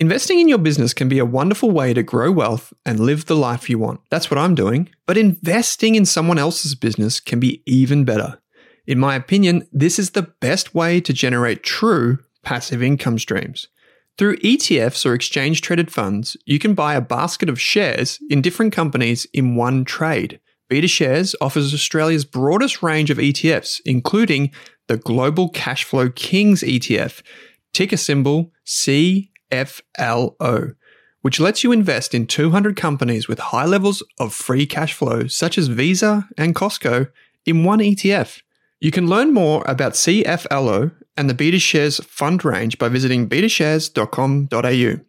Investing in your business can be a wonderful way to grow wealth and live the life you want. That's what I'm doing. But investing in someone else's business can be even better. In my opinion, this is the best way to generate true passive income streams. Through ETFs or exchange-traded funds, you can buy a basket of shares in different companies in one trade. BetaShares offers Australia's broadest range of ETFs, including the Global Cashflow Kings ETF, ticker symbol CFLO, which lets you invest in 200 companies with high levels of free cash flow, such as Visa and Costco, in one ETF. You can learn more about CFLO and the BetaShares fund range by visiting betashares.com.au.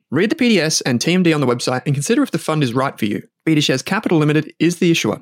Read the PDS and TMD on the website and consider if the fund is right for you. BetaShares Capital Limited is the issuer.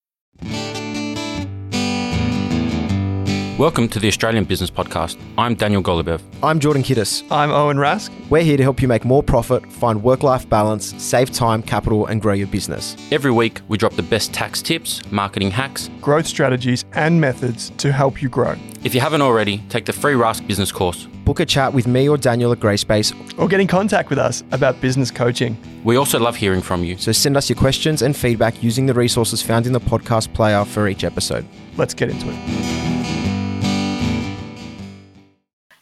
Welcome to the Australian Business Podcast. I'm Daniel Golubev. I'm Jordan Kittis. I'm Owen Rask. We're here to help you make more profit, find work-life balance, save time, capital, and grow your business. Every week, we drop the best tax tips, marketing hacks, growth strategies, and methods to help you grow. If you haven't already, take the free Rask Business Course. Book a chat with me or Daniel at Grayspace. Or get in contact with us about business coaching. We also love hearing from you. So send us your questions and feedback using the resources found in the podcast player for each episode. Let's get into it.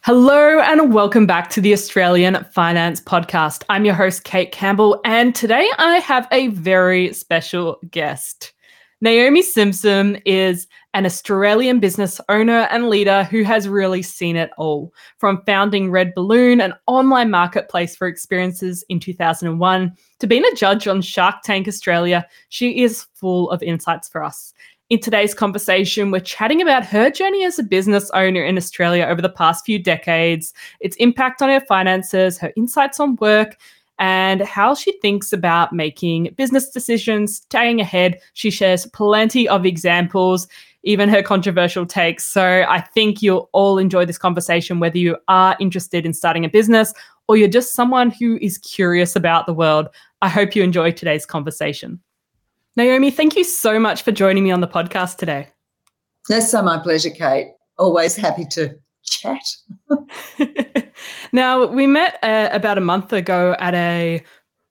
Hello and welcome back to the Australian Finance Podcast. I'm your host, Kate Campbell, and today I have a very special guest. Naomi Simson is an Australian business owner and leader who has really seen it all, from founding Red Balloon, an online marketplace for experiences in 2001, to being a judge on Shark Tank Australia. She is full of insights for us. In today's conversation, we're chatting about her journey as a business owner in Australia over the past few decades, its impact on her finances, her insights on work, and how she thinks about making business decisions, staying ahead. She shares plenty of examples, even her controversial takes. So I think you'll all enjoy this conversation, whether you are interested in starting a business or you're just someone who is curious about the world. I hope you enjoy today's conversation. Naomi, thank you so much for joining me on the podcast today. That's so my pleasure, Kate. Always happy to chat. Now, we met about a month ago at a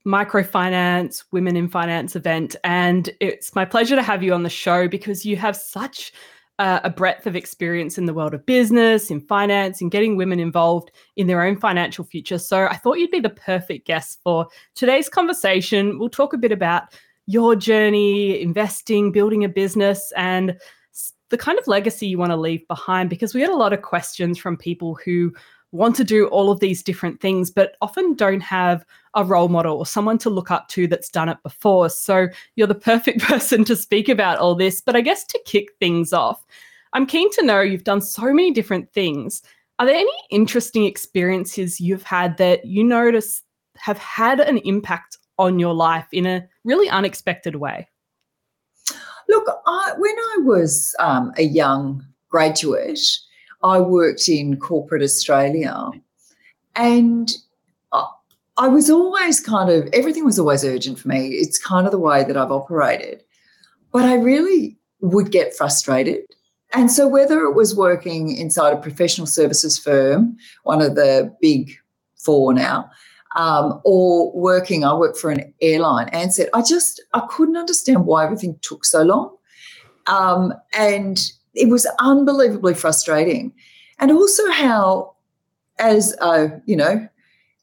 Microfinance Women in Finance event, and it's my pleasure to have you on the show because you have such a breadth of experience in the world of business, in finance, in getting women involved in their own financial future. So I thought you'd be the perfect guest for today's conversation. We'll talk a bit about your journey, investing, building a business, and the kind of legacy you want to leave behind, because we had a lot of questions from people who want to do all of these different things, but often don't have a role model or someone to look up to that's done it before. So you're the perfect person to speak about all this. But I guess to kick things off, I'm keen to know, you've done so many different things. Are there any interesting experiences you've had that you notice have had an impact on your life in a really unexpected way? Look, when I was a young graduate, I worked in corporate Australia, and I was always kind of, everything was always urgent for me. It's kind of the way that I've operated, but I really would get frustrated. And so whether it was working inside a professional services firm, one of the big four now, or working, I worked for an airline, Ansett. I couldn't understand why everything took so long. And it was unbelievably frustrating. And also how, as a,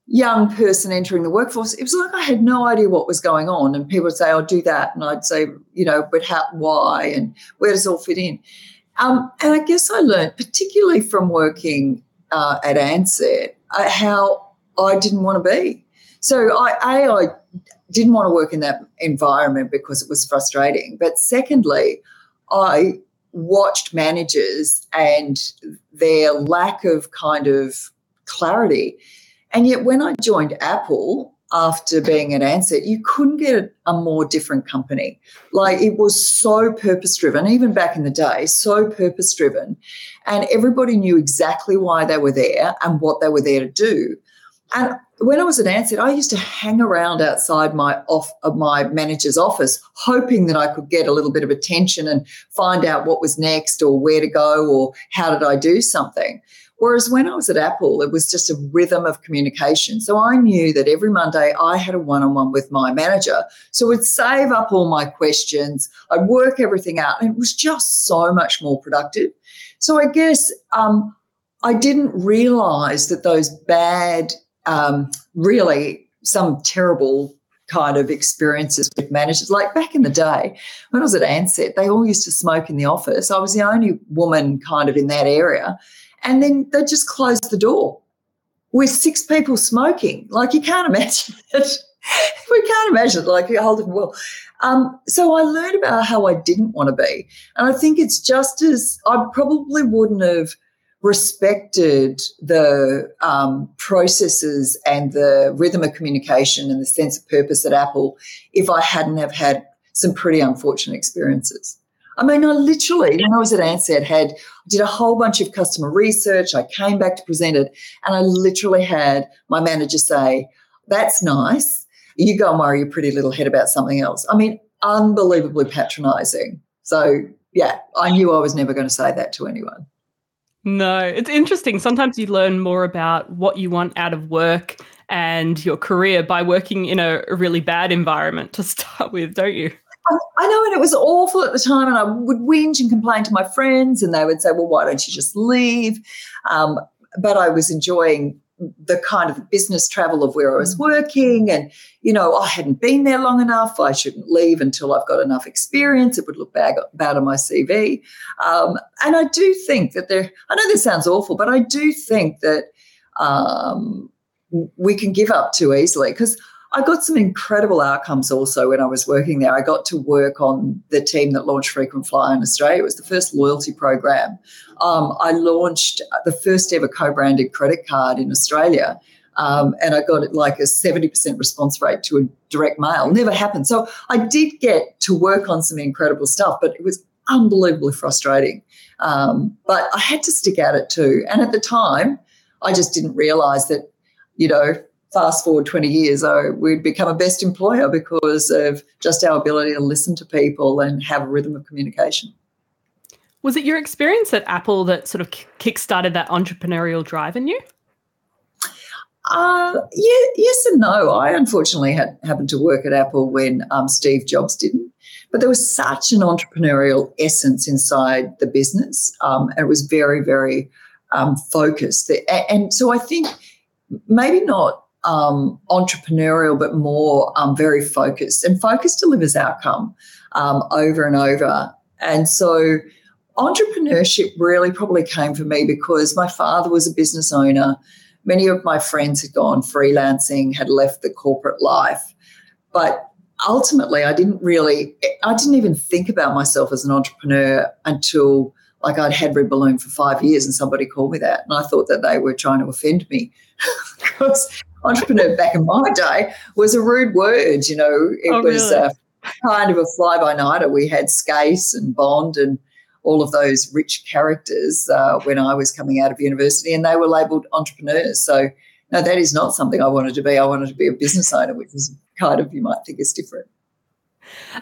young person entering the workforce, it was like I had no idea what was going on. And people would say, I'll do that. And I'd say, but why and where does it all fit in? And I guess I learned, particularly from working at Ansett, how I didn't want to be. So I didn't want to work in that environment because it was frustrating. But secondly, I watched managers and their lack of kind of clarity. And yet when I joined Apple, after being at Ansett, you couldn't get a more different company. Like, it was so purpose-driven, even back in the day, so purpose-driven. And everybody knew exactly why they were there and what they were there to do. And when I was at Ansett, I used to hang around outside my manager's office, hoping that I could get a little bit of attention and find out what was next or where to go or how did I do something. Whereas when I was at Apple, it was just a rhythm of communication. So I knew that every Monday I had a one-on-one with my manager. So I'd save up all my questions. I'd work everything out. And it was just so much more productive. So I guess I didn't realise that those bad, really some terrible kind of experiences with managers. Like back in the day, when I was at Ansett, they all used to smoke in the office. I was the only woman kind of in that area. And then they just closed the door with six people smoking. Like, you can't imagine it. We can't imagine it, like a whole different world. So I learned about how I didn't want to be. And I think it's just as I probably wouldn't have respected the processes and the rhythm of communication and the sense of purpose at Apple if I hadn't have had some pretty unfortunate experiences. I mean, I literally, when I was at Ansett, did a whole bunch of customer research. I came back to present it, and I literally had my manager say, "That's nice. You go and worry your pretty little head about something else." I mean, unbelievably patronising. So, yeah, I knew I was never going to say that to anyone. No, it's interesting. Sometimes you learn more about what you want out of work and your career by working in a really bad environment to start with, don't you? I know, and it was awful at the time, and I would whinge and complain to my friends, and they would say, "Well, why don't you just leave?" But I was enjoying the kind of business travel of where I was working, and, you know, I hadn't been there long enough. I shouldn't leave until I've got enough experience. It would look bad on my CV. And I do think that I know this sounds awful, but I do think that we can give up too easily, because I got some incredible outcomes also when I was working there. I got to work on the team that launched Frequent Flyer in Australia. It was the first loyalty program. I launched the first ever co-branded credit card in Australia, and I got like a 70% response rate to a direct mail. Never happened. So I did get to work on some incredible stuff, but it was unbelievably frustrating. But I had to stick at it too. And at the time, I just didn't realise that, you know, fast forward 20 years, we'd become a best employer because of just our ability to listen to people and have a rhythm of communication. Was it your experience at Apple that sort of kickstarted that entrepreneurial drive in you? Yes and no. I unfortunately happened to work at Apple when Steve Jobs didn't. But there was such an entrepreneurial essence inside the business. It was very, very focused. And so I think maybe not entrepreneurial, but more very focused. And focus delivers outcome over and over. And so entrepreneurship really probably came for me because my father was a business owner. Many of my friends had gone freelancing, had left the corporate life. But ultimately, I didn't even think about myself as an entrepreneur until, like, I'd had Red Balloon for 5 years and somebody called me that. And I thought that they were trying to offend me because entrepreneur back in my day was a rude word, you know. It was kind of a fly-by-nighter. We had Skase and Bond and all of those rich characters when I was coming out of university, and they were labelled entrepreneurs. So, no, that is not something I wanted to be. I wanted to be a business owner, which is kind of, you might think, is different.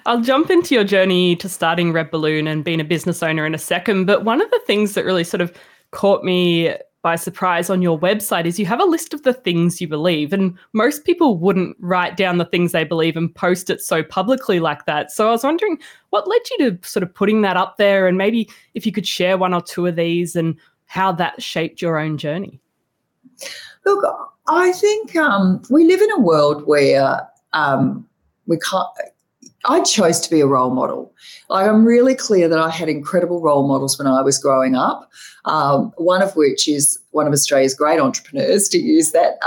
I'll jump into your journey to starting Red Balloon and being a business owner in a second, but one of the things that really sort of caught me by surprise on your website is you have a list of the things you believe, and most people wouldn't write down the things they believe and post it so publicly like that. So I was wondering what led you to sort of putting that up there, and maybe if you could share one or two of these and how that shaped your own journey. Look, I think we live in a world where I chose to be a role model. Like, I'm really clear that I had incredible role models when I was growing up, one of which is one of Australia's great entrepreneurs, to use that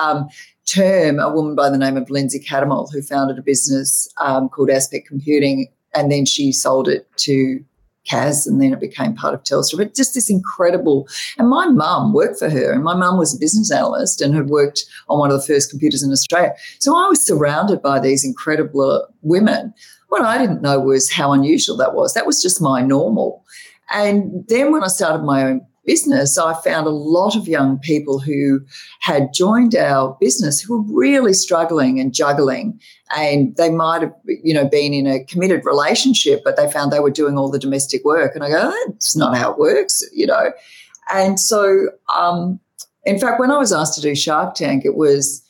term, a woman by the name of Lindsay Catamol, who founded a business called Aspect Computing, and then she sold it to CAS, and then it became part of Telstra. But just this incredible, and my mum worked for her, and my mum was a business analyst and had worked on one of the first computers in Australia. So I was surrounded by these incredible women. What I didn't know was how unusual that was. That was just my normal. And then when I started my own business, I found a lot of young people who had joined our business who were really struggling and juggling, and they might have, you know, been in a committed relationship, but they found they were doing all the domestic work. And I go, that's not how it works, you know. And so, in fact, when I was asked to do Shark Tank, it was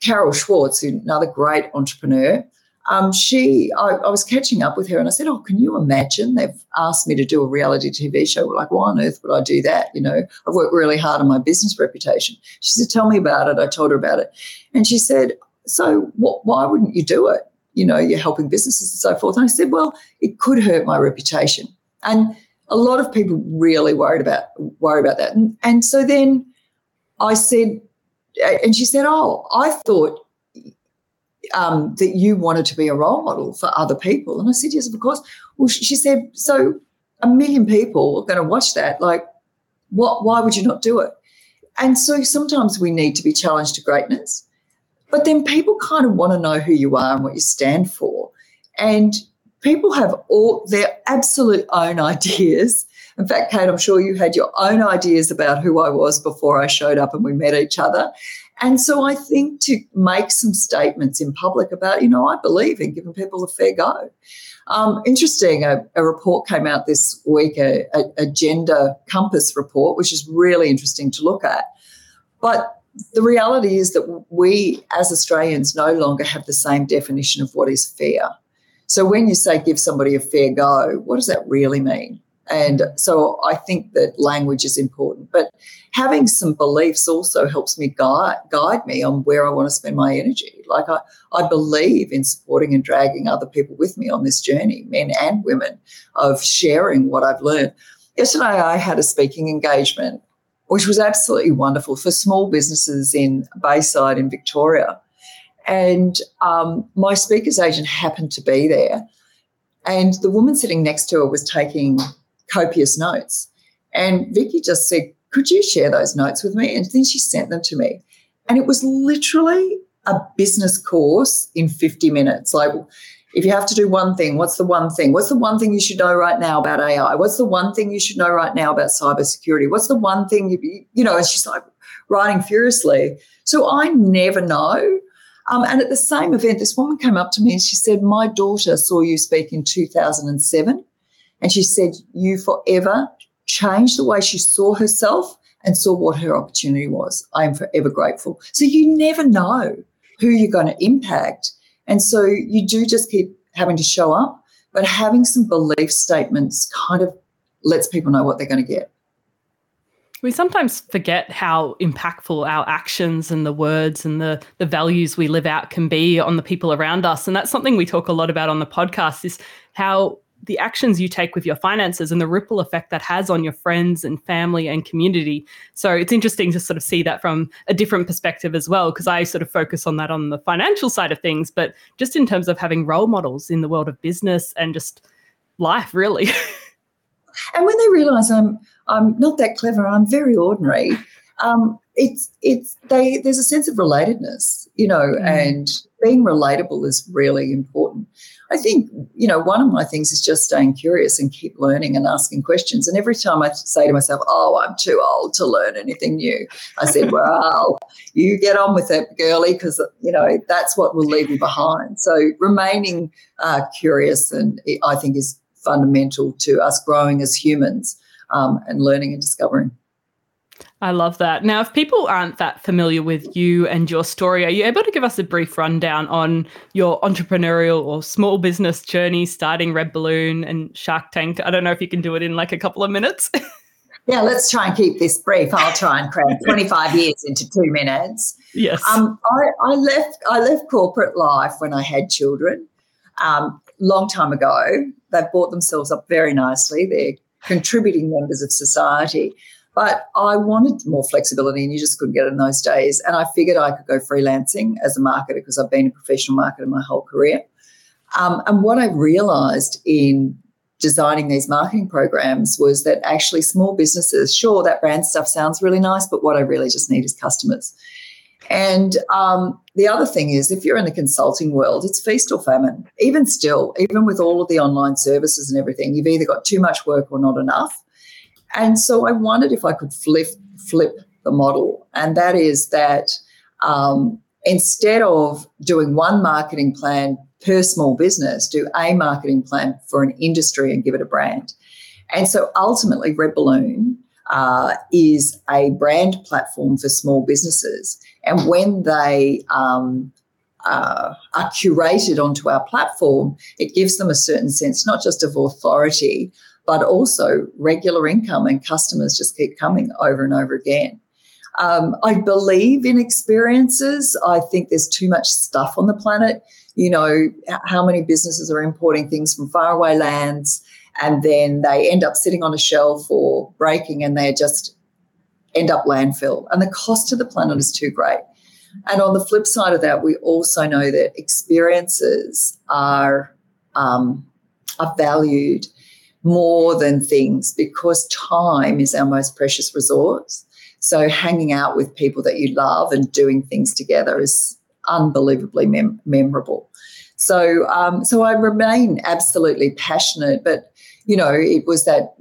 Carol Schwartz, another great entrepreneur. I was catching up with her and I said, oh, can you imagine they've asked me to do a reality TV show? We're like, why on earth would I do that? You know, I've worked really hard on my business reputation. She said, tell me about it. I told her about it. And she said, so why wouldn't you do it? You know, you're helping businesses and so forth. And I said, well, it could hurt my reputation. And a lot of people really worry about that. And so then I said, and she said, oh, I thought that you wanted to be a role model for other people. And I said, yes, of course. Well, she said, so 1 million people are going to watch that. Like, what? Why would you not do it? And so sometimes we need to be challenged to greatness, but then people kind of want to know who you are and what you stand for. And people have all their absolute own ideas. In fact, Kate, I'm sure you had your own ideas about who I was before I showed up and we met each other. And so I think to make some statements in public about, you know, I believe in giving people a fair go. Interesting, a report came out this week, a gender compass report, which is really interesting to look at. But the reality is that we as Australians no longer have the same definition of what is fair. So when you say give somebody a fair go, what does that really mean? And so I think that language is important. But having some beliefs also helps me guide me on where I want to spend my energy. Like I believe in supporting and dragging other people with me on this journey, men and women, of sharing what I've learned. Yesterday I had a speaking engagement, which was absolutely wonderful, for small businesses in Bayside in Victoria. And my speaker's agent happened to be there. And the woman sitting next to her was taking copious notes. And Vicky just said, could you share those notes with me? And then she sent them to me. And it was literally a business course in 50 minutes. Like, if you have to do one thing, what's the one thing? What's the one thing you should know right now about AI? What's the one thing you should know right now about cybersecurity? What's the one thing, you know, and she's like writing furiously. So I never know. And at the same event, this woman came up to me and she said, my daughter saw you speak in 2007. And she said, you forever changed the way she saw herself and saw what her opportunity was. I am forever grateful. So you never know who you're going to impact. And so you do just keep having to show up, but having some belief statements kind of lets people know what they're going to get. We sometimes forget how impactful our actions and the words and the values we live out can be on the people around us. And that's something we talk a lot about on the podcast, is how the actions you take with your finances and the ripple effect that has on your friends and family and community. So it's interesting to sort of see that from a different perspective as well, because I sort of focus on that on the financial side of things, but just in terms of having role models in the world of business and just life, really. And when they realise I'm not that clever, I'm very ordinary, there's a sense of relatedness, you know, and being relatable is really important. I think, you know, one of my things is just staying curious and keep learning and asking questions. And every time I say to myself, oh, I'm too old to learn anything new, I said, well, you get on with it, girly, because, you know, that's what will leave you behind. So remaining curious, and I think, is fundamental to us growing as humans, and learning and discovering. I love that. Now, if people aren't that familiar with you and your story, are you able to give us a brief rundown on your entrepreneurial or small business journey, starting Red Balloon and Shark Tank? I don't know if you can do it in like a couple of minutes. Yeah, let's try and keep this brief. I'll try and cram 25 years into 2 minutes. Yes. I left corporate life when I had children, long time ago. They've bought themselves up very nicely. They're contributing members of society. But I wanted more flexibility, and you just couldn't get it in those days. And I figured I could go freelancing as a marketer, because I've been a professional marketer my whole career. And what I realised in designing these marketing programs was that actually small businesses, sure, that brand stuff sounds really nice, but what I really just need is customers. And the other thing is, if you're in the consulting world, it's feast or famine. Even still, even with all of the online services and everything, you've either got too much work or not enough. And so I wondered if I could flip the model, and that is that instead of doing one marketing plan per small business, do a marketing plan for an industry and give it a brand. And so ultimately Red Balloon is a brand platform for small businesses. And when they are curated onto our platform, it gives them a certain sense, not just of authority, but also regular income, and customers just keep coming over and over again. I believe in experiences. I think there's too much stuff on the planet. You know, how many businesses are importing things from faraway lands, and then they end up sitting on a shelf or breaking, and they just end up landfill. And the cost to the planet is too great. And on the flip side of that, we also know that experiences are valued more than things, because time is our most precious resource. So hanging out with people that you love and doing things together is unbelievably memorable. So so I remain absolutely passionate, but, you know, it was that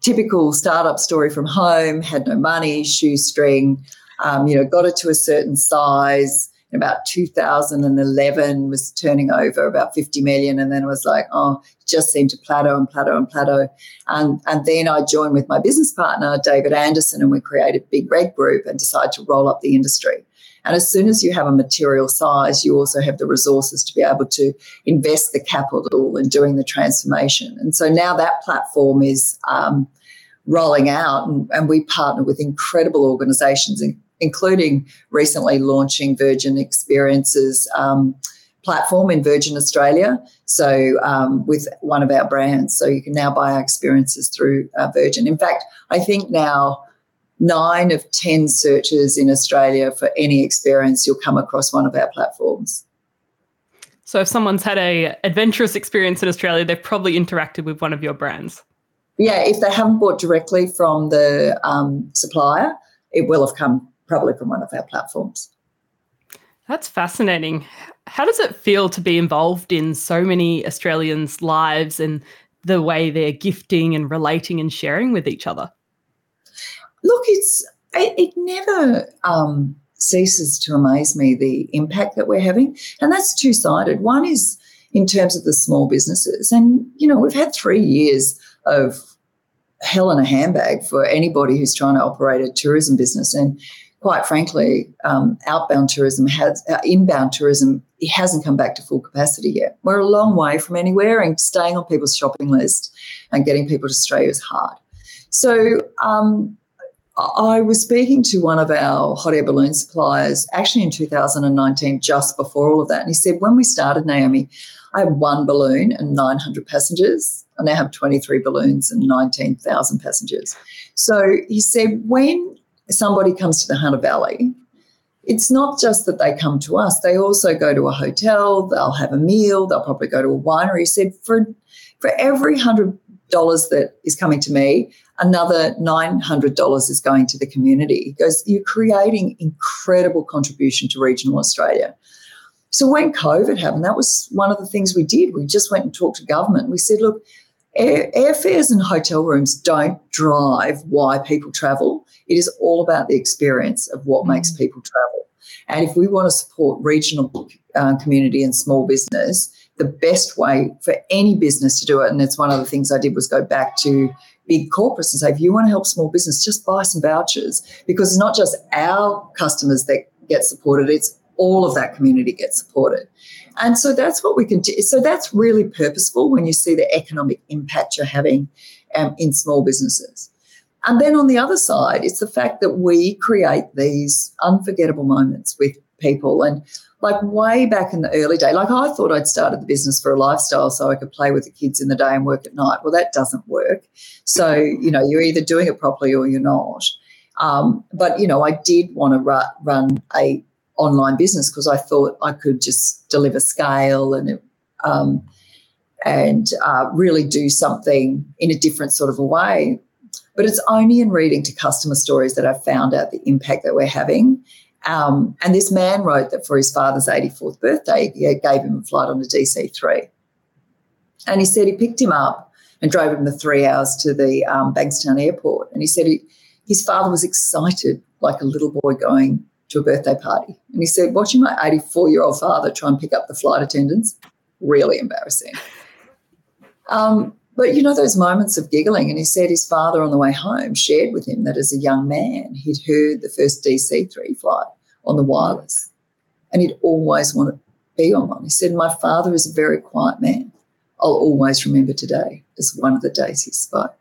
typical startup story from home, had no money, shoestring, you know, got it to a certain size in about 2011, was turning over about 50 million, and then it was like, oh, just seemed to plateau. And then I joined with my business partner, David Anderson, and we created Big Red Group and decided to roll up the industry. And as soon as you have a material size, you also have the resources to be able to invest the capital in doing the transformation. And so now that platform is rolling out, and we partner with incredible organizations, including recently launching Virgin Experiences platform in Virgin Australia, so with one of our brands. So you can now buy our experiences through Virgin. In fact, I think now 9 of 10 searches in Australia for any experience, you'll come across one of our platforms. So if someone's had an adventurous experience in Australia, they've probably interacted with one of your brands. Yeah, if they haven't bought directly from the supplier, it will have come probably from one of our platforms. That's fascinating. How does it feel to be involved in so many Australians' lives and the way they're gifting and relating and sharing with each other? Look, it never ceases to amaze me, the impact that we're having. And that's two-sided. One is in terms of the small businesses. And, you know, we've had 3 years of hell in a handbag for anybody who's trying to operate a tourism business. And quite frankly, inbound tourism, it hasn't come back to full capacity yet. We're a long way from anywhere, and staying on people's shopping list and getting people to stay is hard. So I was speaking to one of our hot air balloon suppliers actually in 2019, just before all of that. And he said, when we started, Naomi, I had one balloon and 900 passengers. I now have 23 balloons and 19,000 passengers. So he said, when somebody comes to the Hunter Valley, it's not just that they come to us. They also go to a hotel. They'll have a meal. They'll probably go to a winery. He said, for every $100 that is coming to me, another $900 is going to the community. He goes, you're creating incredible contribution to regional Australia. So when COVID happened, that was one of the things we did. We just went and talked to government. We said, look, airfares and hotel rooms don't drive why people travel. It is all about the experience of what makes people travel. And if we want to support regional community and small business, the best way for any business to do it, and it's one of the things I did, was go back to big corporates and say, if you want to help small business, just buy some vouchers, because it's not just our customers that get supported, it's all of that community gets supported. And so that's what we can do. So that's really purposeful when you see the economic impact you're having in small businesses. And then on the other side, it's the fact that we create these unforgettable moments with people. And like way back in the early day, like I thought I'd started the business for a lifestyle so I could play with the kids in the day and work at night. Well, that doesn't work. So, you know, you're either doing it properly or you're not. But, you know, I did want to run a online business because I thought I could just deliver scale and and really do something in a different sort of a way. But it's only in reading to customer stories that I've found out the impact that we're having. And this man wrote that for his father's 84th birthday, he gave him a flight on a DC-3. And he said he picked him up and drove him the 3 hours to the Bankstown airport. And he said his father was excited like a little boy going to a birthday party. And he said, watching my 84-year-old father try and pick up the flight attendants, really embarrassing. But, you know, those moments of giggling. And he said his father on the way home shared with him that as a young man, he'd heard the first DC-3 flight on the wireless and he'd always wanted to be on one. He said, my father is a very quiet man. I'll always remember today as one of the days he spoke.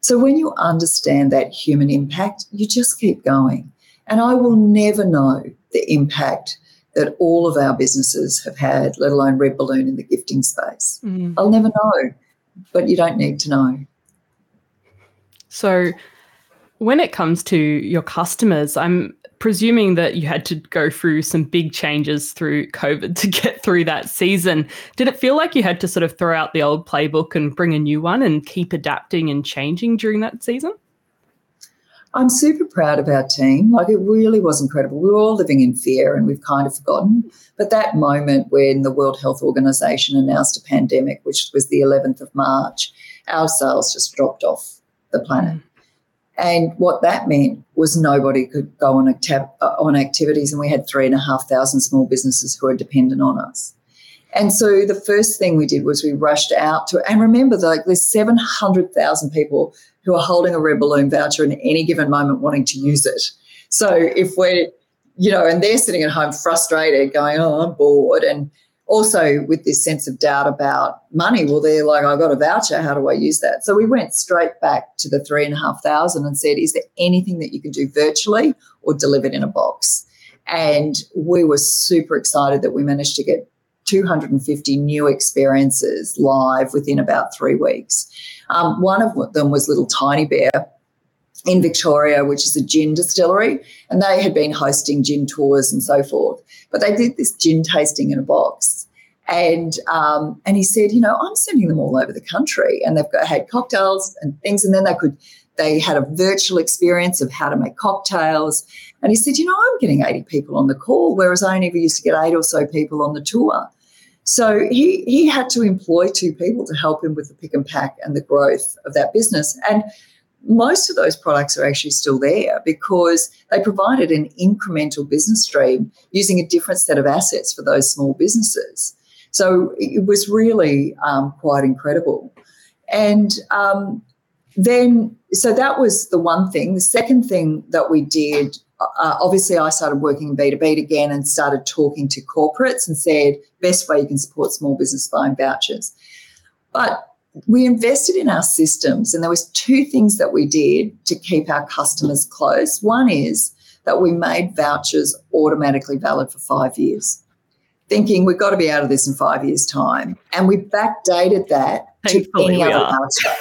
So when you understand that human impact, you just keep going. And I will never know the impact that all of our businesses have had, let alone Red Balloon in the gifting space. Mm. I'll never know. But you don't need to know. So when it comes to your customers, I'm presuming that you had to go through some big changes through COVID to get through that season. Did it feel like you had to sort of throw out the old playbook and bring a new one and keep adapting and changing during that season? I'm super proud of our team. Like, it really was incredible. We were all living in fear and we've kind of forgotten. But that moment when the World Health Organization announced a pandemic, which was the 11th of March, our sales just dropped off the planet. And what that meant was nobody could go on activities, and we had 3,500 small businesses who are dependent on us. And so the first thing we did was we rushed out to, and remember, like, there's 700,000 people who are holding a Red Balloon voucher in any given moment wanting to use it. So if we're, you know, and they're sitting at home frustrated going, oh, I'm bored. And also with this sense of doubt about money, well, they're like, I've got a voucher, how do I use that? So we went straight back to the 3,500 and said, is there anything that you can do virtually or delivered in a box? And we were super excited that we managed to get 250 new experiences live within about 3 weeks. One of them was Little Tiny Bear in Victoria, which is a gin distillery, and they had been hosting gin tours and so forth. But they did this gin tasting in a box. And he said, you know, I'm sending them all over the country, and they've had cocktails and things, and then they had a virtual experience of how to make cocktails. And he said, you know, I'm getting 80 people on the call, whereas I only ever used to get 8 or so people on the tour. So he had to employ 2 people to help him with the pick and pack and the growth of that business. And most of those products are actually still there because they provided an incremental business stream using a different set of assets for those small businesses. So it was really quite incredible. And then, so that was the one thing. The second thing that we did, obviously I started working in B2B again and started talking to corporates and said, best way you can support small business buying vouchers. But we invested in our systems, and there was 2 things that we did to keep our customers close. One is that we made vouchers automatically valid for 5 years, thinking we've got to be out of this in 5 years' time. And we backdated that to any other voucher.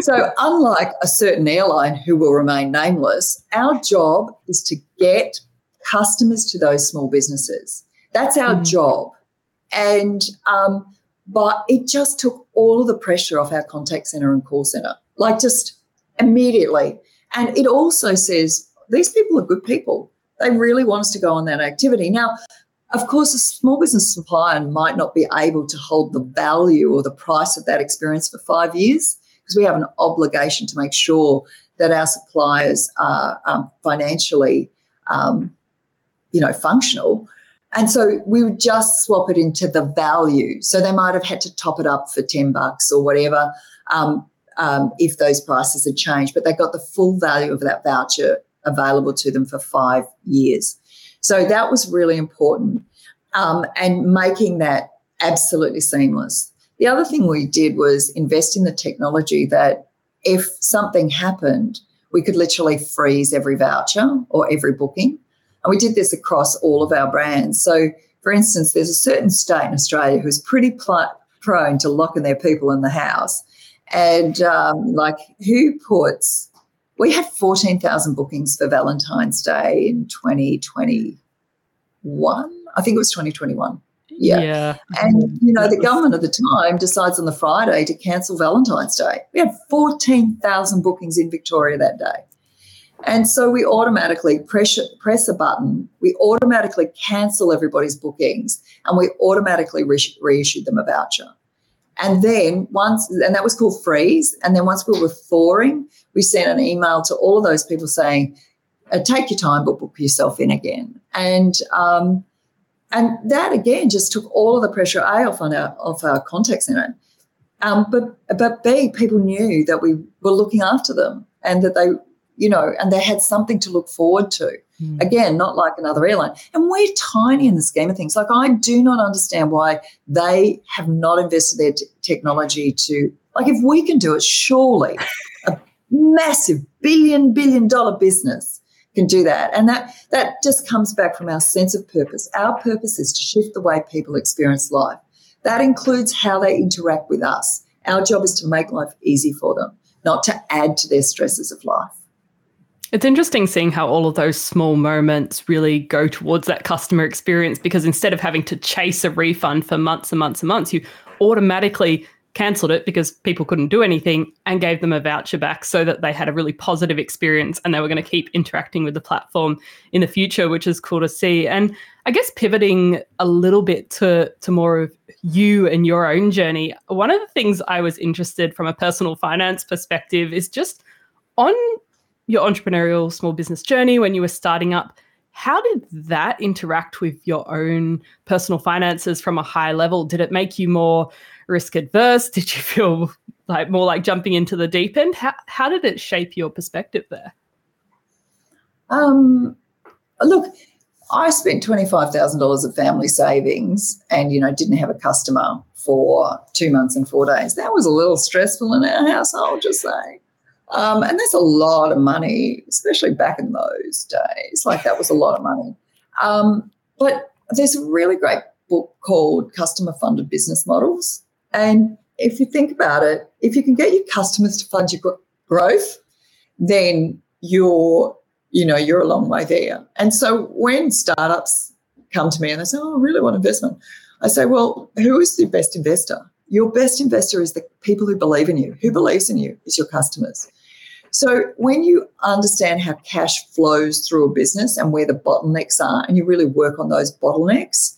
So unlike a certain airline who will remain nameless, our job is to get customers to those small businesses. That's our job. And but it just took all of the pressure off our contact centre and call centre, like just immediately. And it also says these people are good people. They really want us to go on that activity. Now, of course, a small business supplier might not be able to hold the value or the price of that experience for 5 years, because we have an obligation to make sure that our suppliers are financially, you know, functional. And so we would just swap it into the value. So they might have had to top it up for $10 or whatever if those prices had changed, but they got the full value of that voucher available to them for 5 years. So that was really important and making that absolutely seamless. The other thing we did was invest in the technology that if something happened, we could literally freeze every voucher or every booking. And we did this across all of our brands. So, for instance, there's a certain state in Australia who's pretty prone to locking their people in the house. And, like, who puts – we had 14,000 bookings for Valentine's Day in 2021. I think it was 2021. Yeah. And, you know, the government at the time decides on the Friday to cancel Valentine's Day. We had 14,000 bookings in Victoria that day. And so we automatically press a button, we automatically cancel everybody's bookings, and we automatically reissued them a voucher. And then and that was called freeze, and then once we were thawing, we sent an email to all of those people saying, take your time, but book yourself in again. And that, again, just took all of the pressure, A, off our contact centre, but B, people knew that we were looking after them and that they, you know, and they had something to look forward to. Mm. Again, not like another airline. And we're tiny in the scheme of things. Like, I do not understand why they have not invested their technology to, like, if we can do it, surely a massive billion-dollar business can do that. And that just comes back from our sense of purpose. Our purpose is to shift the way people experience life. That includes how they interact with us. Our job is to make life easy for them, not to add to their stresses of life. It's interesting seeing how all of those small moments really go towards that customer experience, because instead of having to chase a refund for months and months and months, you automatically cancelled it because people couldn't do anything and gave them a voucher back so that they had a really positive experience and they were going to keep interacting with the platform in the future, which is cool to see. And I guess pivoting a little bit to more of you and your own journey, one of the things I was interested from a personal finance perspective is just on your entrepreneurial small business journey when you were starting up, how did that interact with your own personal finances from a high level? Did it make you more risk adverse? Did you feel like more like jumping into the deep end? How did it shape your perspective there? Look, I spent $25,000 of family savings and, you know, didn't have a customer for 2 months and 4 days. That was a little stressful in our house, I'll just say. And that's a lot of money, especially back in those days. Like, that was a lot of money. But there's a really great book called Customer Funded Business Models. And if you think about it, if you can get your customers to fund your growth, then you're a long way there. And so when startups come to me and they say, oh, I really want investment, I say, well, who is the best investor? Your best investor is the people who believe in you. Who believes in you is your customers. So when you understand how cash flows through a business and where the bottlenecks are, and you really work on those bottlenecks,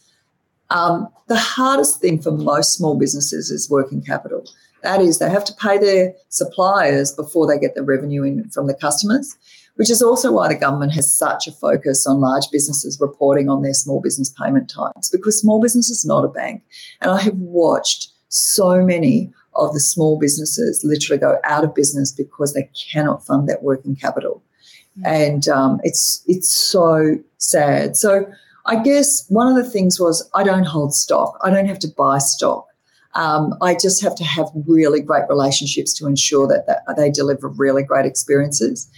the hardest thing for most small businesses is working capital. That is, they have to pay their suppliers before they get the revenue in from the customers, which is also why the government has such a focus on large businesses reporting on their small business payment times, because small business is not a bank. And I have watched so many of the small businesses literally go out of business because they cannot fund that working capital. Mm. And it's so sad. So I guess one of the things was, I don't hold stock. I don't have to buy stock. I just have to have really great relationships to ensure that they deliver really great experiences.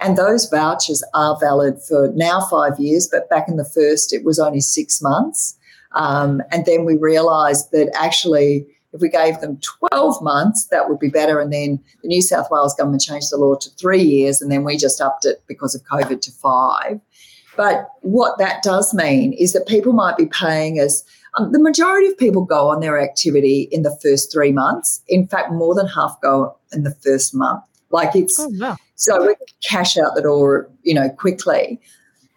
And those vouchers are valid for now 5 years, but back in the first, it was only 6 months. And then we realised that actually, if we gave them 12 months, that would be better. And then the New South Wales government changed the law to 3 years, and then we just upped it because of COVID to 5. But what that does mean is that people might be paying us, the majority of people go on their activity in the first 3 months. In fact, more than half go in the first month. Like, it's, oh, wow. So we cash out the door, you know, quickly.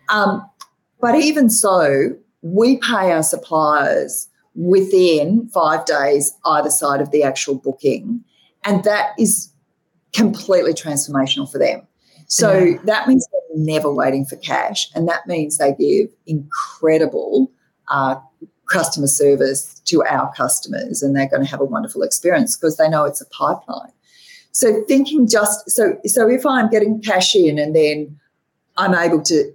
But even so, we pay our suppliers within 5 days either side of the actual booking, and that is completely transformational for them. So that means they're never waiting for cash, and that means they give incredible customer service to our customers, and they're going to have a wonderful experience because they know it's a pipeline. So thinking just so if I'm getting cash in and then I'm able to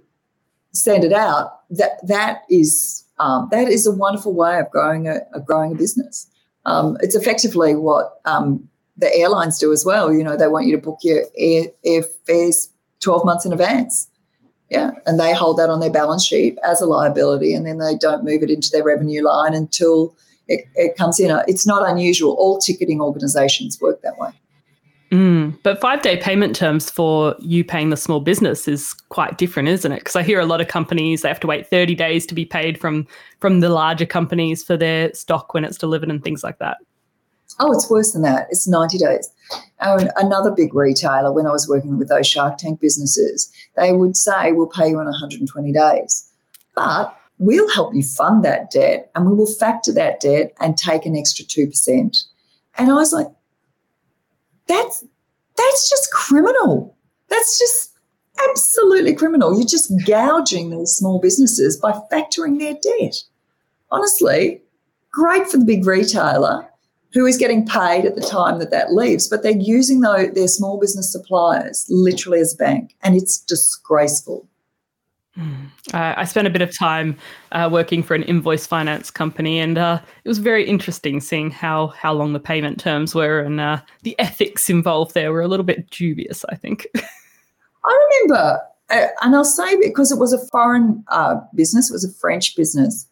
send it out, that is a wonderful way of growing a business. It's effectively what the airlines do as well. You know, they want you to book your airfares 12 months in advance. Yeah, and they hold that on their balance sheet as a liability, and then they don't move it into their revenue line until it comes in. It's not unusual. All ticketing organisations work that way. But 5-day payment terms for you paying the small business is quite different, isn't it? Because I hear a lot of companies, they have to wait 30 days to be paid from the larger companies for their stock when it's delivered and things like that. Oh, it's worse than that. It's 90 days. Another big retailer, when I was working with those Shark Tank businesses, they would say, we'll pay you in 120 days. But we'll help you fund that debt and we will factor that debt and take an extra 2%. And I was like, that's just criminal. That's just absolutely criminal. You're just gouging these small businesses by factoring their debt. Honestly, great for the big retailer who is getting paid at the time that that leaves, but they're using their small business suppliers literally as a bank, and it's disgraceful. I spent a bit of time working for an invoice finance company, and it was very interesting seeing how long the payment terms were, and the ethics involved there were a little bit dubious, I think. I remember, and I'll say because it was a foreign business, it was a French business,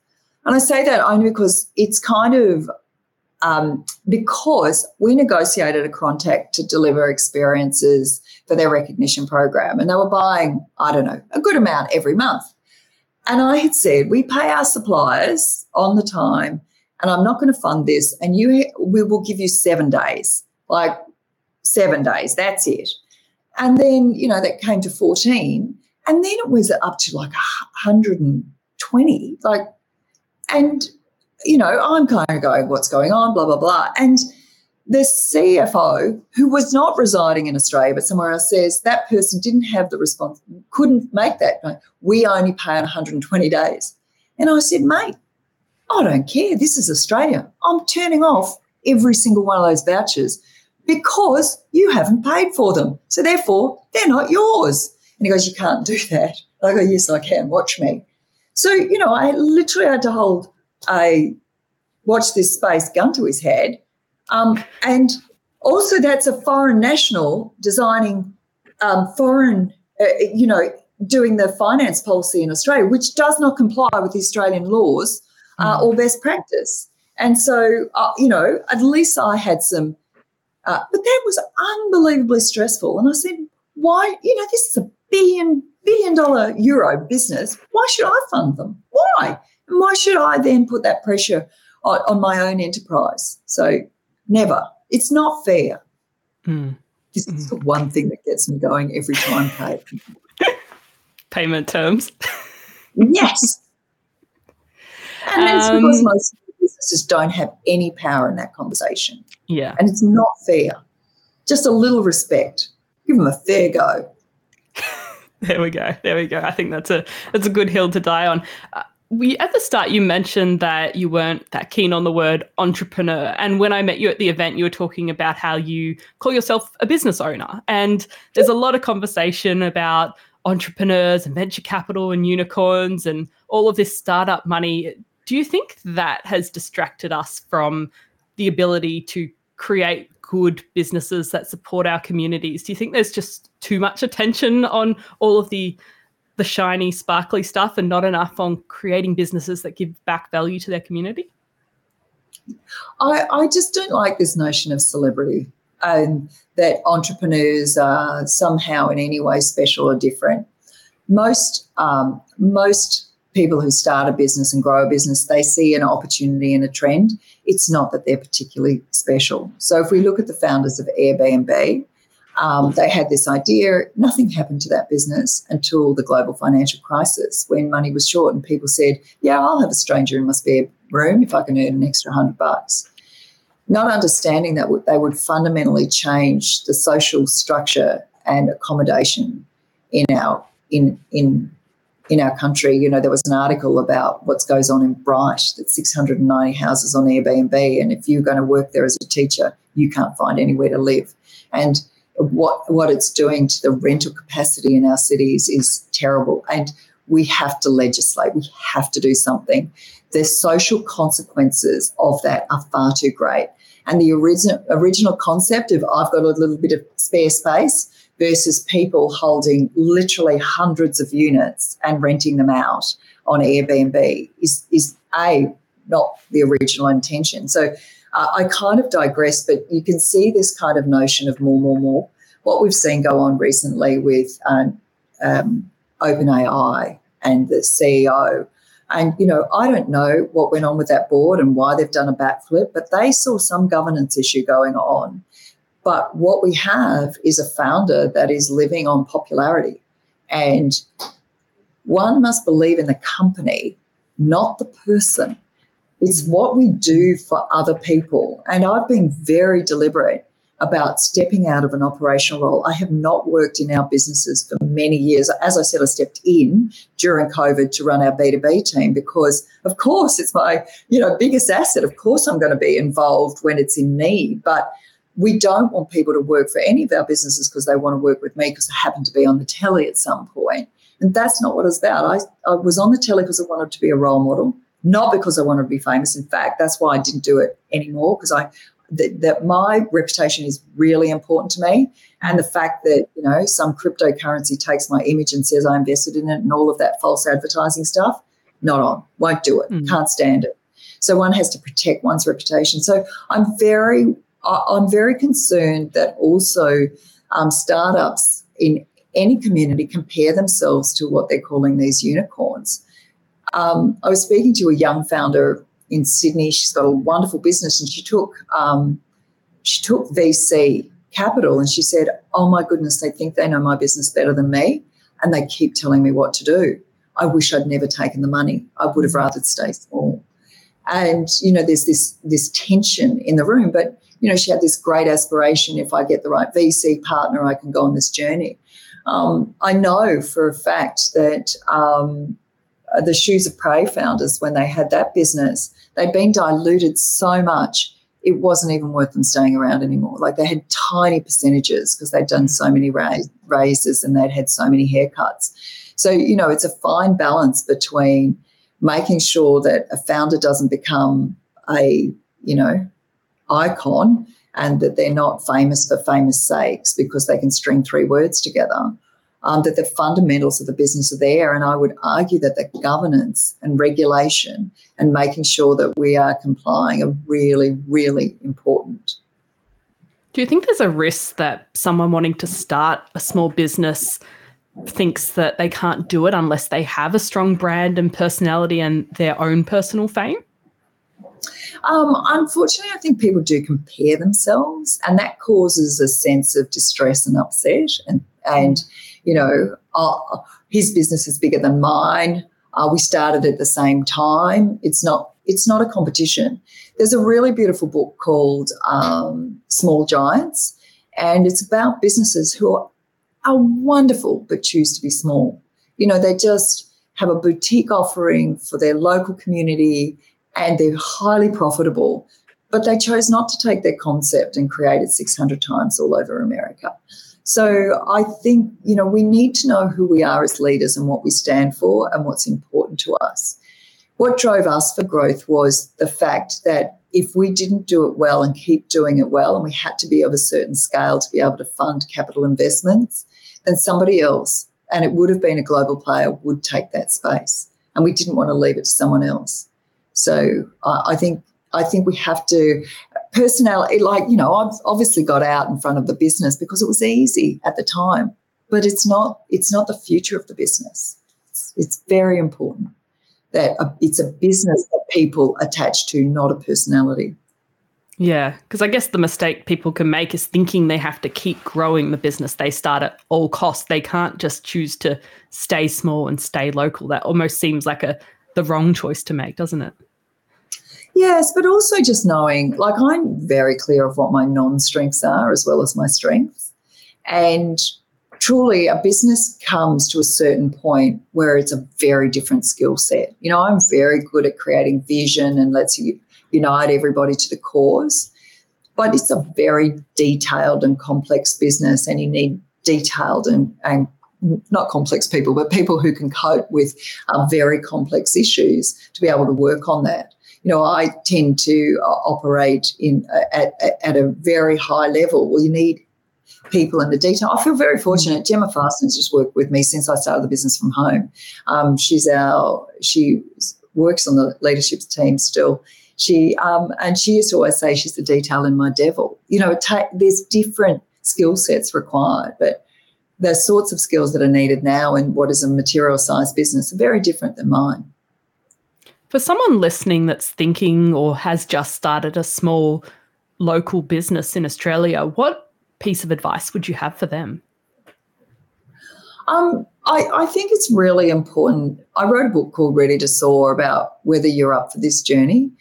and I say that only because it's kind of because we negotiated a contract to deliver experiences for their recognition program, and they were buying, I don't know, a good amount every month. And I had said, we pay our suppliers on the time and I'm not going to fund this, and we will give you 7 days, like 7 days, that's it. And then, you know, that came to 14, and then it was up to like 120, and you know, I'm kind of going, what's going on, blah, blah, blah. And the CFO, who was not residing in Australia but somewhere else, says that person didn't have the response, couldn't make that. We only pay in 120 days. And I said, mate, I don't care. This is Australia. I'm turning off every single one of those vouchers because you haven't paid for them. So, therefore, they're not yours. And he goes, you can't do that. And I go, yes, I can. Watch me. So, you know, I literally had to hold a watch this space gun to his head. And also that's a foreign national designing doing the finance policy in Australia, which does not comply with the Australian laws or best practice. And so, at least I had some, but that was unbelievably stressful. And I said, why, this is a billion dollar euro business. Why should I fund them? Why? And why should I then put that pressure on my own enterprise? So never. It's not fair. This is the one thing that gets me going every time, Kate. Payment terms. Yes. And that's because most businesses don't have any power in that conversation. Yeah. And it's not fair. Just a little respect. Give them a fair go. There we go. I think that's a good hill to die on. At the start, you mentioned that you weren't that keen on the word entrepreneur. And when I met you at the event, you were talking about how you call yourself a business owner. And there's a lot of conversation about entrepreneurs and venture capital and unicorns and all of this startup money. Do you think that has distracted us from the ability to create good businesses that support our communities? Do you think there's just too much attention on all of the shiny, sparkly stuff and not enough on creating businesses that give back value to their community? I just don't like this notion of celebrity and that entrepreneurs are somehow in any way special or different. Most people who start a business and grow a business, they see an opportunity and a trend. It's not that they're particularly special. So if we look at the founders of Airbnb, they had this idea. Nothing happened to that business until the global financial crisis when money was short and people said, yeah, I'll have a stranger in my spare room if I can earn an extra $100. Not understanding that they would fundamentally change the social structure and accommodation in our country. You know, there was an article about what goes on in Bright, that 690 houses on Airbnb, and if you're going to work there as a teacher, you can't find anywhere to live. And what it's doing to the rental capacity in our cities is terrible, and we have to legislate. We have to do something. The social consequences of that are far too great, and the original concept of I've got a little bit of spare space versus people holding literally hundreds of units and renting them out on Airbnb is not the original intention. So I kind of digress, but you can see this kind of notion of more. What we've seen go on recently with OpenAI and the CEO. And, you know, I don't know what went on with that board and why they've done a backflip, but they saw some governance issue going on. But what we have is a founder that is living on popularity. And one must believe in the company, not the person. It's what we do for other people. And I've been very deliberate about stepping out of an operational role. I have not worked in our businesses for many years. As I said, I stepped in during COVID to run our B2B team because, of course, it's my, you know, biggest asset. Of course, I'm going to be involved when it's in need. But we don't want people to work for any of our businesses because they want to work with me because I happen to be on the telly at some point. And that's not what it's about. I was on the telly because I wanted to be a role model, not because I wanted to be famous. In fact, that's why I didn't do it anymore, because that my reputation is really important to me, and the fact that, you know, some cryptocurrency takes my image and says I invested in it and all of that false advertising stuff, not on, won't do it, can't stand it. So one has to protect one's reputation. So I'm very concerned that also startups in any community compare themselves to what they're calling these unicorns. I was speaking to a young founder in Sydney. She's got a wonderful business, and she took VC capital, and she said, oh, my goodness, they think they know my business better than me, and they keep telling me what to do. I wish I'd never taken the money. I would have rather stayed small. And, you know, there's this tension in the room, but, you know, she had this great aspiration, if I get the right VC partner, I can go on this journey. I know for a fact that the Shoes of Prey founders, when they had that business, they'd been diluted so much it wasn't even worth them staying around anymore. Like, they had tiny percentages because they'd done so many raises and they'd had so many haircuts. So, you know, it's a fine balance between making sure that a founder doesn't become a, you know, icon, and that they're not famous for famous sakes because they can string three words together. That the fundamentals of the business are there. And I would argue that the governance and regulation and making sure that we are complying are really, really important. Do you think there's a risk that someone wanting to start a small business thinks that they can't do it unless they have a strong brand and personality and their own personal fame? Unfortunately, I think people do compare themselves, and that causes a sense of distress and upset and you know, his business is bigger than mine. We started at the same time. It's not a competition. There's a really beautiful book called Small Giants, and it's about businesses who are wonderful but choose to be small. You know, they just have a boutique offering for their local community and they're highly profitable, but they chose not to take their concept and create it 600 times all over America. So I think, you know, we need to know who we are as leaders and what we stand for and what's important to us. What drove us for growth was the fact that if we didn't do it well and keep doing it well, and we had to be of a certain scale to be able to fund capital investments, then somebody else, and it would have been a global player, would take that space. And we didn't want to leave it to someone else. So I think we have to... Personality, like, you know, I've obviously got out in front of the business because it was easy at the time, but it's not the future of the business. It's very important that it's a business that people attach to, not a personality. Yeah, because I guess the mistake people can make is thinking they have to keep growing the business they start at all costs. They can't just choose to stay small and stay local. That almost seems like the wrong choice to make, doesn't it? Yes, but also just knowing, like, I'm very clear of what my non-strengths are as well as my strengths. And truly, a business comes to a certain point where it's a very different skill set. You know, I'm very good at creating vision and let's unite everybody to the cause. But it's a very detailed and complex business, and you need detailed and not complex people, but people who can cope with very complex issues to be able to work on that. You know, I tend to operate at a very high level. Well, you need people in the detail. I feel very fortunate. Gemma Fasten's just worked with me since I started the business from home. She's works on the leadership team still. And she used to always say she's the detail in my devil. You know, there's different skill sets required, but the sorts of skills that are needed now in what is a material-sized business are very different than mine. For someone listening that's thinking or has just started a small local business in Australia, what piece of advice would you have for them? I think it's really important. I wrote a book called Ready to Soar about whether you're up for this journey.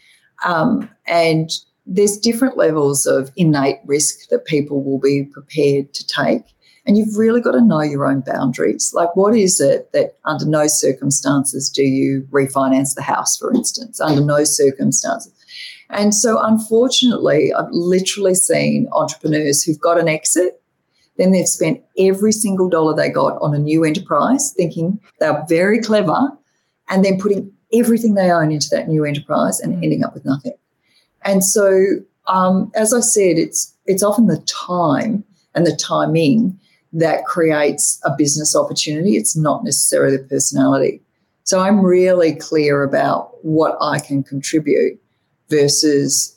And there's different levels of innate risk that people will be prepared to take. And you've really got to know your own boundaries. Like, what is it that under no circumstances do you refinance the house, for instance, under no circumstances? And so, unfortunately, I've literally seen entrepreneurs who've got an exit, then they've spent every single dollar they got on a new enterprise, thinking they're very clever, and then putting everything they own into that new enterprise and ending up with nothing. And so, as I said, it's often the time and the timing that creates a business opportunity. It's not necessarily the personality. So I'm really clear about what I can contribute versus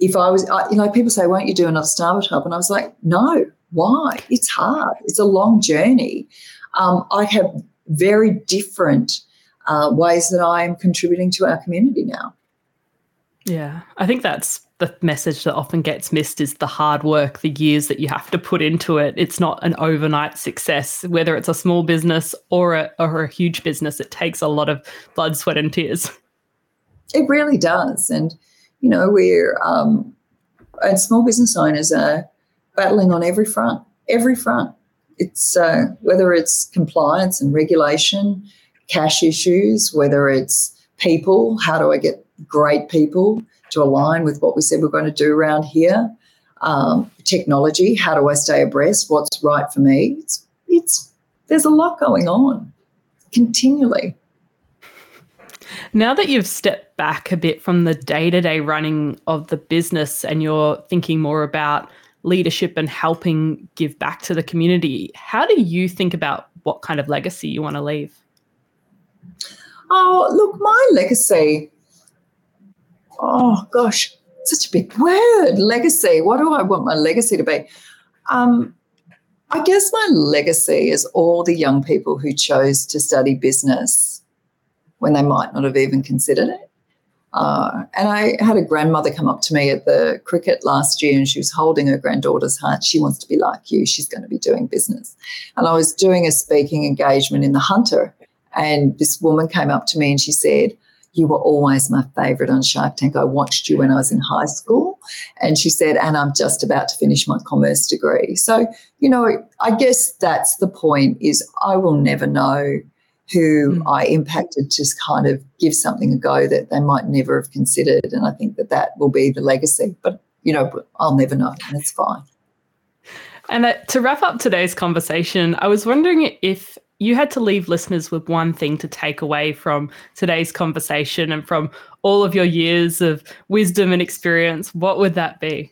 people say, won't you do another startup hub? And I was like, no. Why? It's hard. It's a long journey. I have very different ways that I am contributing to our community now. Yeah, I think that's the message that often gets missed, is the hard work, the years that you have to put into it. It's not an overnight success, whether it's a small business or a huge business. It takes a lot of blood, sweat and tears. It really does. And, you know, we're and small business owners are battling on every front. It's whether it's compliance and regulation, cash issues, whether it's people, how do I get great people to align with what we said we're going to do around here, technology, how do I stay abreast, what's right for me. There's a lot going on continually. Now that you've stepped back a bit from the day-to-day running of the business and you're thinking more about leadership and helping give back to the community, how do you think about what kind of legacy you want to leave? Oh, look, my legacy, oh gosh, such a big word, legacy. What do I want my legacy to be? I guess my legacy is all the young people who chose to study business when they might not have even considered it. And I had a grandmother come up to me at the cricket last year, and she was holding her granddaughter's heart. She wants to be like you. She's going to be doing business. And I was doing a speaking engagement in the Hunter, and this woman came up to me and she said, you were always my favourite on Shark Tank. I watched you when I was in high school. And she said, and I'm just about to finish my commerce degree. So, you know, I guess that's the point, is I will never know who I impacted to kind of give something a go that they might never have considered. And I think that that will be the legacy. But, you know, I'll never know, and it's fine. And to wrap up today's conversation, I was wondering if you had to leave listeners with one thing to take away from today's conversation and from all of your years of wisdom and experience, what would that be?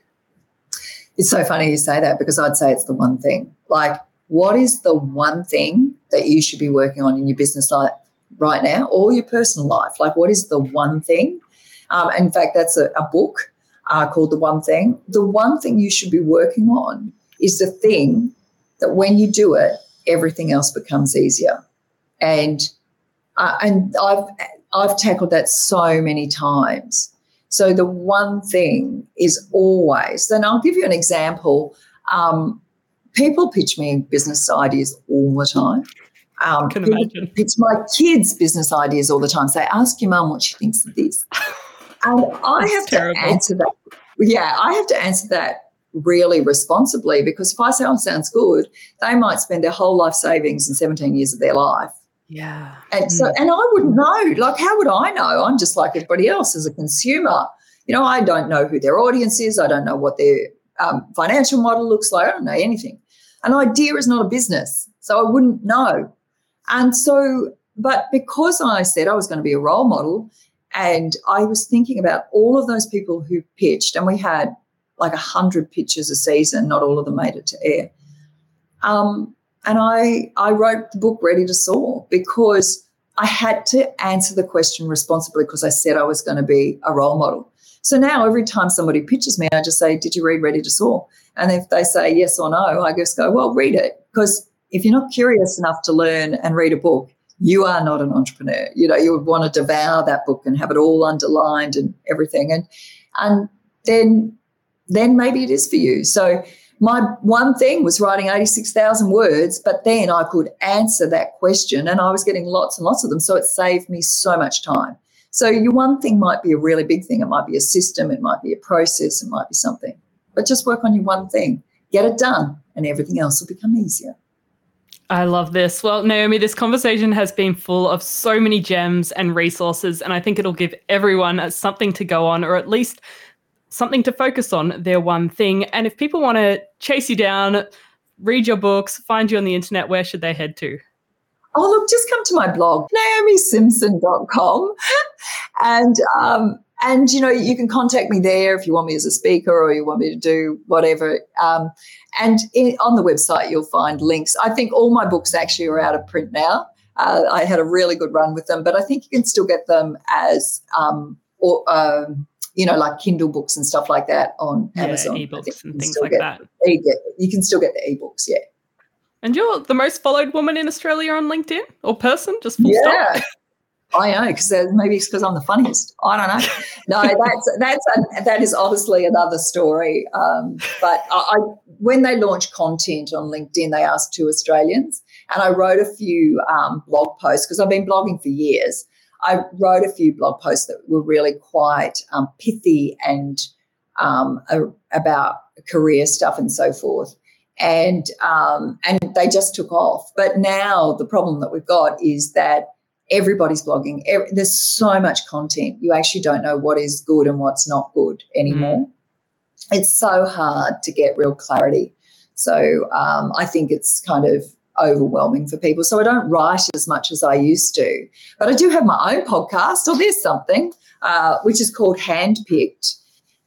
It's so funny you say that, because I'd say it's the one thing. Like, what is the one thing that you should be working on in your business life right now, or your personal life? Like, what is the one thing? In fact, that's a book called The One Thing. The one thing you should be working on is the thing that when you do it, everything else becomes easier. And I've tackled that so many times. So the one thing is always, and I'll give you an example. People pitch me business ideas all the time. I can imagine. Pitch my kids business ideas all the time. Say, ask your mum what she thinks of this. And I have to answer that. Yeah, I have to answer that really responsibly, because if I say, oh, sounds good, they might spend their whole life savings and 17 years of their life. Yeah. And so, and I wouldn't know. Like, how would I know? I'm just like everybody else as a consumer. You know, I don't know who their audience is. I don't know what their financial model looks like. I don't know anything. An idea is not a business, so I wouldn't know. And so, but because I said I was going to be a role model, and I was thinking about all of those people who pitched, and we had like 100 pitches a season, not all of them made it to air. And I wrote the book Ready to Soar, because I had to answer the question responsibly because I said I was going to be a role model. So now every time somebody pitches me, I just say, did you read Ready to Soar? And if they say yes or no, I just go, well, read it. Because if you're not curious enough to learn and read a book, you are not an entrepreneur. You know, you would want to devour that book and have it all underlined and everything. And then maybe it is for you. So my one thing was writing 86,000 words, but then I could answer that question and I was getting lots and lots of them. So it saved me so much time. So your one thing might be a really big thing. It might be a system. It might be a process. It might be something. But just work on your one thing. Get it done and everything else will become easier. I love this. Well, Naomi, this conversation has been full of so many gems and resources, and I think it'll give everyone something to go on, or at least something to focus on their one thing. And if people want to chase you down, read your books, find you on the internet, where should they head to? Oh, look, just come to my blog, naomisimson.com. And, you know, you can contact me there if you want me as a speaker or you want me to do whatever. On the website, you'll find links. I think all my books actually are out of print now. I had a really good run with them, but I think you can still get them as, like Kindle books and stuff like that on Amazon. Ebooks and things like that. You can still get the ebooks, yeah. And you're the most followed woman in Australia on LinkedIn, or person, just full stop. Yeah. I know, because maybe it's because I'm the funniest. I don't know. No, that is obviously another story. But when they launched content on LinkedIn, they asked 2 Australians, and I wrote a few blog posts because I've been blogging for years. I wrote a few blog posts that were really quite pithy and about career stuff and so forth. And they just took off. But now the problem that we've got is that everybody's blogging. There's so much content. You actually don't know what is good and what's not good anymore. Mm. It's so hard to get real clarity. So I think it's kind of overwhelming for people. So I don't write as much as I used to. But I do have my own podcast, or there's something, which is called Handpicked.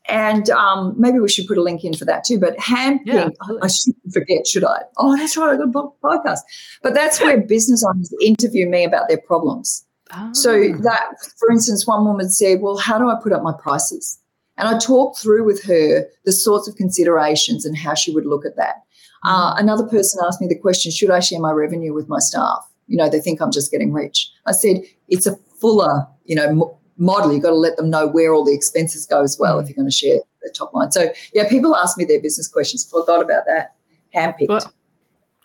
And maybe we should put a link in for that too. But Handpicked, yeah. I shouldn't forget, should I? Oh, that's right, I got a podcast. But that's where business owners interview me about their problems. Oh. So that, for instance, one woman said, well, how do I put up my prices? And I talked through with her the sorts of considerations and how she would look at that. Mm-hmm. Another person asked me the question, should I share my revenue with my staff? You know, they think I'm just getting rich. I said, it's a fuller, model. You've got to let them know where all the expenses go as well if you're going to share the top line. So, yeah, people ask me their business questions. Forgot about that. Handpicked. Well,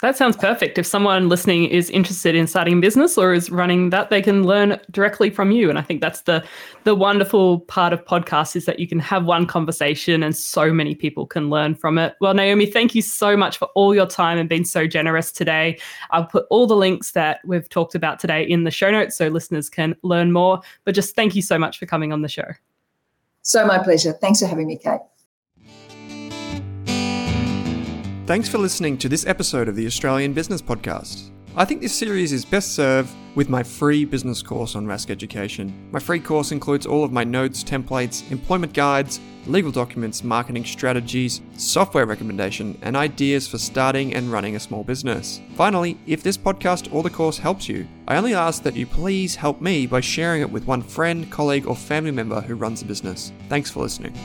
that sounds perfect. If someone listening is interested in starting a business or is running that, they can learn directly from you. And I think that's the wonderful part of podcasts is that you can have one conversation and so many people can learn from it. Well, Naomi, thank you so much for all your time and being so generous today. I'll put all the links that we've talked about today in the show notes so listeners can learn more. But just thank you so much for coming on the show. So my pleasure. Thanks for having me, Kate. Thanks for listening to this episode of the Australian Business Podcast. I think this series is best served with my free business course on Rask Education. My free course includes all of my notes, templates, employment guides, legal documents, marketing strategies, software recommendation, and ideas for starting and running a small business. Finally, if this podcast or the course helps you, I only ask that you please help me by sharing it with one friend, colleague, or family member who runs a business. Thanks for listening.